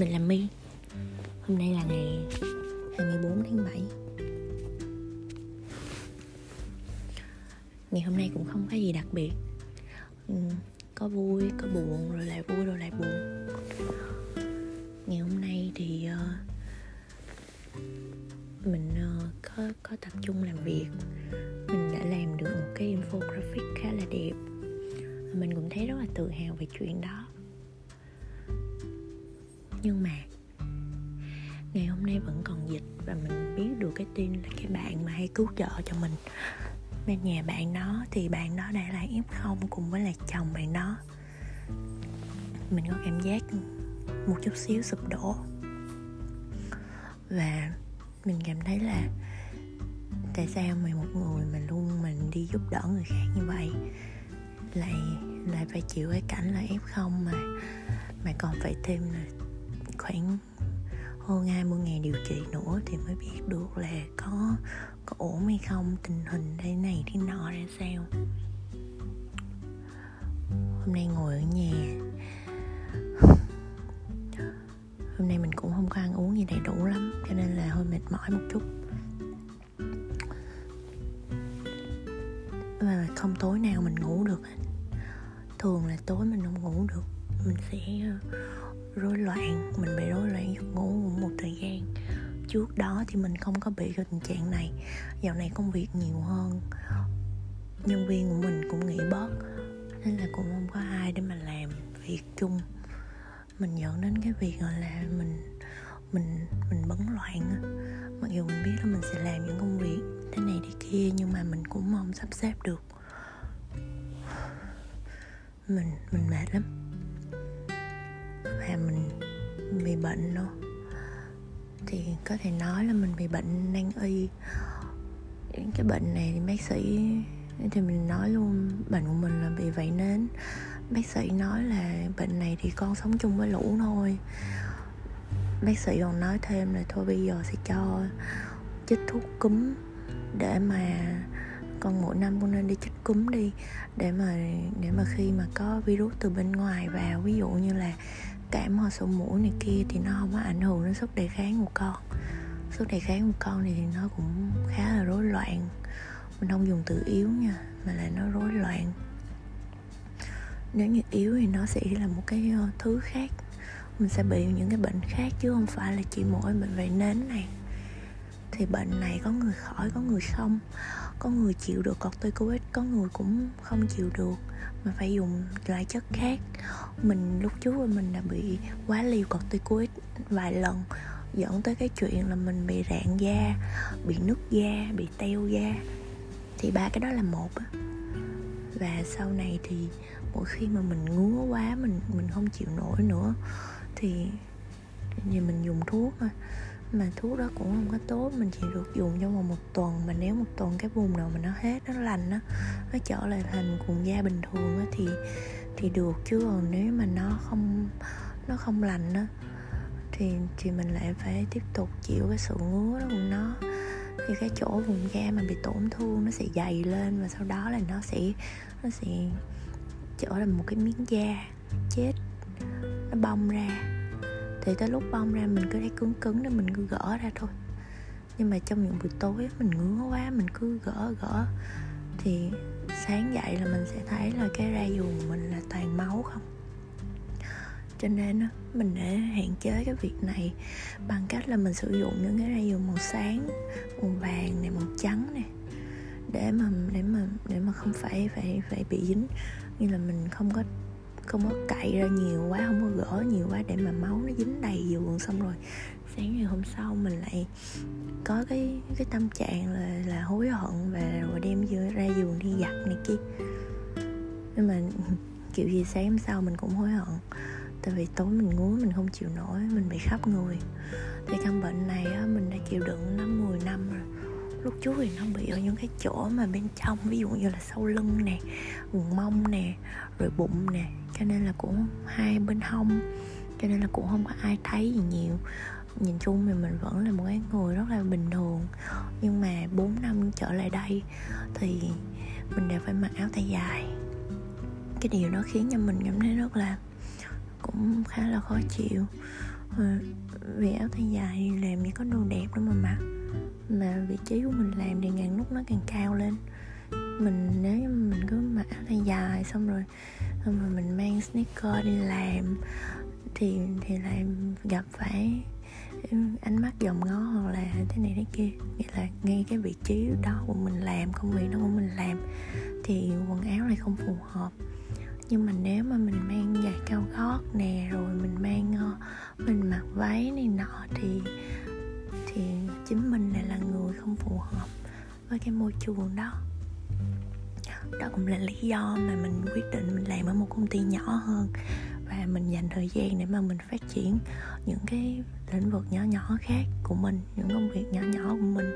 Mình là My. Hôm nay là ngày 24 tháng 7. Ngày hôm nay cũng không có gì đặc biệt. Có vui, có buồn, rồi lại vui, rồi lại buồn. Ngày hôm nay thì mình có tập trung làm việc. Mình đã làm được một cái infographic khá là đẹp. Mình cũng thấy rất là tự hào về chuyện đó. Nhưng mà ngày hôm nay vẫn còn dịch, và mình biết được cái tin là cái bạn mà hay cứu trợ cho mình, bên nhà bạn đó, thì bạn đó đã là F0 cùng với là chồng bạn đó. Mình có cảm giác một chút xíu sụp đổ, và mình cảm thấy là tại sao mình, một người mà luôn mình đi giúp đỡ người khác như vậy, lại phải chịu cái cảnh là F0 mà còn phải thêm là khoảng hơn 20 ngày điều trị nữa thì mới biết được là có ổn hay không, tình hình thế này thế nọ ra sao. Hôm nay ngồi ở nhà, hôm nay mình cũng không có ăn uống gì đầy đủ lắm, cho nên là hơi mệt mỏi một chút. Và không tối nào mình ngủ được. Thường là tối mình không ngủ được, mình sẽ rối loạn, mình bị rối loạn giấc ngủ một thời gian. Trước đó thì mình không có bị cái tình trạng này. Dạo này công việc nhiều hơn, nhân viên của mình cũng nghỉ bớt, nên là cũng không có ai để mà làm việc chung. Mình dẫn đến cái việc là mình bấn loạn. Mặc dù mình biết là mình sẽ làm những công việc thế này thế kia, nhưng mà mình cũng không sắp xếp được. Mình mệt lắm. Và mình bị bệnh luôn. Thì có thể nói là mình bị bệnh nan y. Cái bệnh này thì bác sĩ, thì mình nói luôn, bệnh của mình là bị vảy nến. Bác sĩ nói là bệnh này thì con sống chung với lũ thôi. Bác sĩ còn nói thêm là thôi bây giờ sẽ cho chích thuốc cúm, để mà con mỗi năm con nên đi chích cúm đi, để mà khi mà có virus từ bên ngoài vào, ví dụ như là cảm ho sổ mũi này kia, thì nó không có ảnh hưởng đến sức đề kháng của con. Sức đề kháng của con thì nó cũng khá là rối loạn. Mình không dùng từ yếu nha, mà là nó rối loạn. Nếu như yếu thì nó sẽ là một cái thứ khác, mình sẽ bị những cái bệnh khác, chứ không phải là chỉ mỗi bệnh vảy nến này. Thì bệnh này có người khỏi, có người không. Có người chịu được corticoid, có người cũng không chịu được, mà phải dùng loại chất khác. Mình lúc trước mình đã bị quá liều corticoid vài lần, dẫn tới cái chuyện là mình bị rạn da, bị nứt da, bị teo da. Thì ba cái đó là một. Và sau này thì mỗi khi mà mình ngứa quá, mình không chịu nổi nữa, thì mình dùng thuốc thôi. Mà thuốc đó cũng không có tốt, mình chỉ được dùng trong vòng 1 tuần. Mà nếu 1 tuần cái vùng nào mà nó hết, nó lành á, nó trở lại thành cuộn da bình thường á, thì được. Chứ còn nếu mà nó không lành á, thì mình lại phải tiếp tục chịu cái sự ngứa đó của nó. Thì cái chỗ vùng da mà bị tổn thương nó sẽ dày lên, và sau đó là nó sẽ trở thành một cái miếng da chết, nó bong ra. Thì tới lúc bong ra mình cứ thấy cứng cứng nên mình cứ gỡ ra thôi. Nhưng mà trong những buổi tối mình ngứa quá, mình cứ gỡ. Thì sáng dậy là mình sẽ thấy là cái ra giường của mình là toàn máu không. Cho nên mình để hạn chế cái việc này bằng cách là mình sử dụng những cái ra giường màu sáng, màu vàng này, màu trắng này, để mà không phải bị dính. Như là mình không có cậy ra nhiều quá, không có gỡ nhiều quá, để mà máu nó dính đầy giường. Xong rồi sáng ngày hôm sau mình lại có cái tâm trạng là hối hận, và rồi đem ra giường đi giặt này kia. Nhưng mà kiểu gì sáng hôm sau mình cũng hối hận, tại vì tối mình ngứa, mình không chịu nổi, mình bị khắp người. Thì căn bệnh này á, mình đã chịu đựng 5-10 năm rồi. Lúc trước thì nó bị ở những cái chỗ mà bên trong, ví dụ như là sau lưng nè, vùng mông nè, rồi bụng nè, cho nên là cũng 2 bên hông, cho nên là cũng không có ai thấy gì nhiều. Nhìn chung thì mình vẫn là một cái người rất là bình thường. Nhưng mà 4 năm trở lại đây thì mình đều phải mặc áo tay dài. Cái điều đó khiến cho mình cảm thấy rất là, cũng khá là khó chịu. Vì áo tay dài làm những con đồ đẹp đó mà mặc, mà vị trí của mình làm thì càng lúc nó càng cao lên. Mình nếu như mình cứ mặc áo tay dài xong rồi mình mang sneaker đi làm thì lại gặp phải ánh mắt dòm ngó hoặc là thế này thế kia. Nghĩa là ngay cái vị trí đó của mình làm, công việc đó của mình làm thì quần áo lại không phù hợp. Nhưng mà nếu mà mình mang giày cao gót nè, rồi mình mặc váy này nọ thì chính mình lại là người không phù hợp với cái môi trường đó. Đó cũng là lý do mà mình quyết định mình làm ở một công ty nhỏ hơn, và mình dành thời gian để mà mình phát triển những cái lĩnh vực nhỏ nhỏ khác của mình, những công việc nhỏ nhỏ của mình.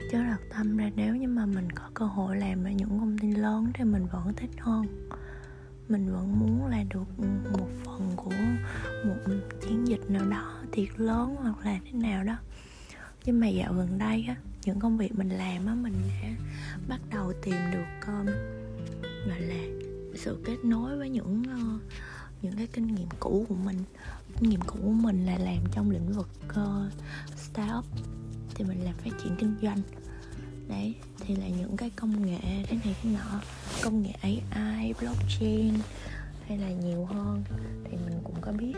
Chứ thật tâm ra nếu như mà mình có cơ hội làm ở những công ty lớn thì mình vẫn thích hơn. Mình vẫn muốn là được một phần của một chiến dịch nào đó thiệt lớn hoặc là thế nào đó. Nhưng mà dạo gần đây á, những công việc mình làm á, mình đã bắt đầu tìm được gọi là sự kết nối với những cái kinh nghiệm cũ của mình. Kinh nghiệm cũ của mình là làm trong lĩnh vực startup, thì mình làm phát triển kinh doanh. Đấy, thì là những cái công nghệ thế này thế nọ, công nghệ AI, blockchain hay là nhiều hơn thì mình cũng có biết.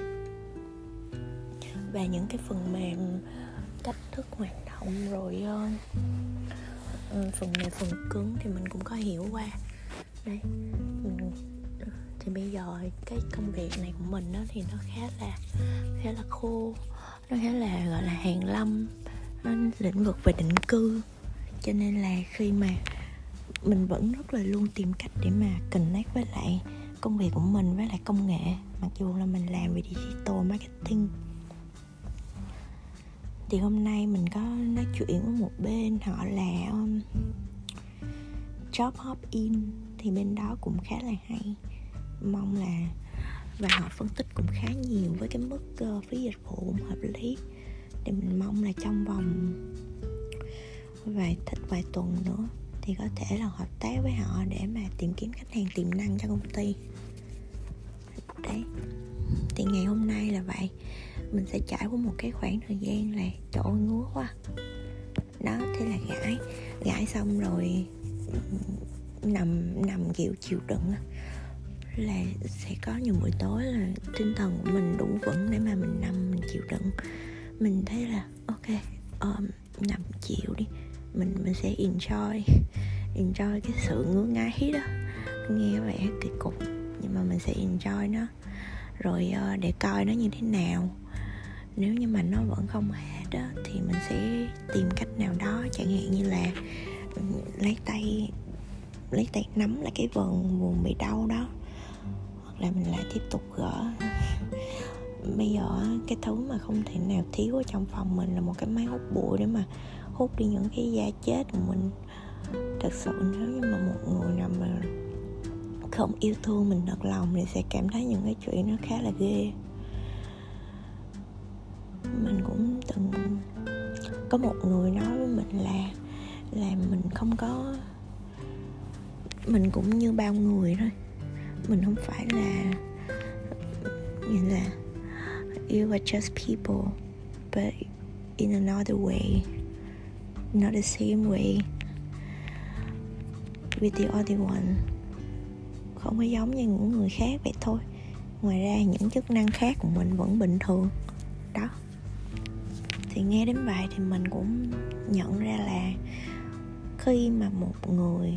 Và những cái phần mềm, cách thức hoạt động, rồi phần mềm, phần cứng thì mình cũng có hiểu qua. Đấy, thì bây giờ cái công việc này của mình đó, thì nó khá là khô, nó khá là gọi là hàn lâm, lĩnh vực về định cư. Cho nên là khi mà mình vẫn rất là luôn tìm cách để mà connect với lại công việc của mình, với lại công nghệ, mặc dù là mình làm về digital marketing. Thì hôm nay mình có nói chuyện với một bên, họ là Job Hop In, thì bên đó cũng khá là hay, mong là, và họ phân tích cũng khá nhiều với cái mức phí dịch vụ cũng hợp lý. Thì mình mong là trong vòng vài tuần nữa thì có thể là hợp tác với họ để mà tìm kiếm khách hàng tiềm năng cho công ty. Đấy, thì ngày hôm nay là vậy. Mình sẽ trải qua một cái khoảng thời gian là chỗ ngứa quá đó, thế là gãi xong rồi nằm kiểu chịu đựng, là sẽ có nhiều buổi tối là tinh thần của mình đủ vững để mà mình nằm mình chịu đựng. Mình thấy là ok, nằm chịu đi, mình sẽ enjoy cái sự ngứa ngáy đó, nghe vẻ kỳ cục nhưng mà mình sẽ enjoy nó, rồi để coi nó như thế nào. Nếu như mà nó vẫn không hết đó, thì mình sẽ tìm cách nào đó, chẳng hạn như là lấy tay nắm lại cái vùng bị đau đó, hoặc là mình lại tiếp tục gỡ. Bây giờ cái thứ mà không thể nào thiếu ở trong phòng mình là một cái máy hút bụi để mà hút đi những cái da chết của mình. Thật sự nếu như mà một người nào mà không yêu thương mình thật lòng thì sẽ cảm thấy những cái chuyện nó khá là ghê. Mình cũng từng có một người nói với mình là mình không có, mình cũng như bao người thôi, mình không phải là như là you are just people but in another way, not the same way with the other one. Không có giống như những người khác vậy thôi. Ngoài ra những chức năng khác của mình vẫn bình thường. Đó. Thì nghe đến vậy thì mình cũng nhận ra là khi mà một người,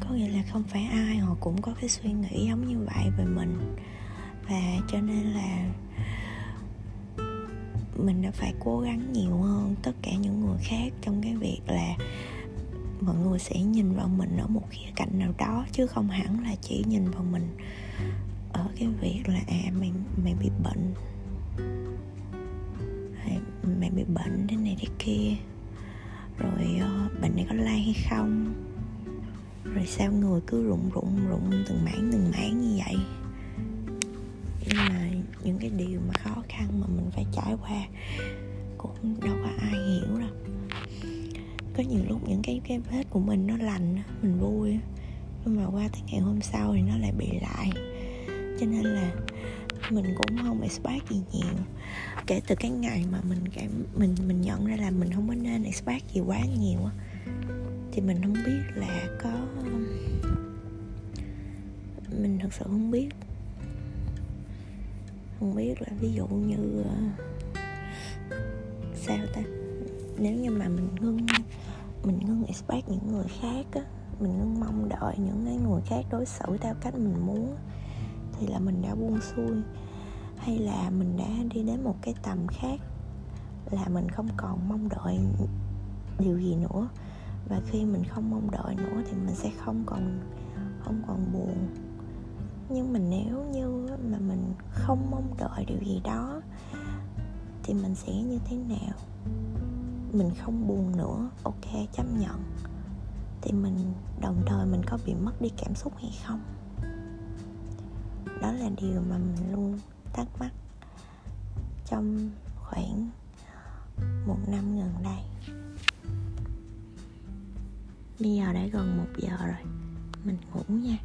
có nghĩa là không phải ai họ cũng có cái suy nghĩ giống như vậy về mình, và cho nên là mình đã phải cố gắng nhiều hơn tất cả những người khác trong cái việc là mọi người sẽ nhìn vào mình ở một khía cạnh nào đó, chứ không hẳn là chỉ nhìn vào mình ở cái việc là mày bị bệnh, mày bị bệnh thế này thế kia, rồi bệnh này có lây hay không, rồi sao người cứ rụng từng mảng như vậy. Nhưng mà những cái điều mà khó khăn mà mình phải trải qua cũng đâu có ai hiểu đâu. Có nhiều lúc những cái vết của mình nó lành, mình vui, nhưng mà qua tới ngày hôm sau thì nó lại bị lại. Cho nên là mình cũng không expect gì nhiều. Kể từ cái ngày mà mình nhận ra là mình không có nên expect gì quá nhiều á, thì mình không biết là có, mình thật sự không biết là ví dụ như sao ta, nếu như mà mình ngưng expect những người khác á, mình ngưng mong đợi những cái người khác đối xử theo cách mình muốn, thì là mình đã buông xuôi, hay là mình đã đi đến một cái tầm khác, là mình không còn mong đợi điều gì nữa. Và khi mình không mong đợi nữa thì mình sẽ không còn buồn. Nhưng mà nếu như mà mình không mong đợi điều gì đó thì mình sẽ như thế nào? Mình không buồn nữa, ok, chấp nhận. Thì mình đồng thời mình có bị mất đi cảm xúc hay không? Đó là điều mà mình luôn thắc mắc trong khoảng 1 năm gần đây. Bây giờ đã gần 1 giờ rồi, mình ngủ nha.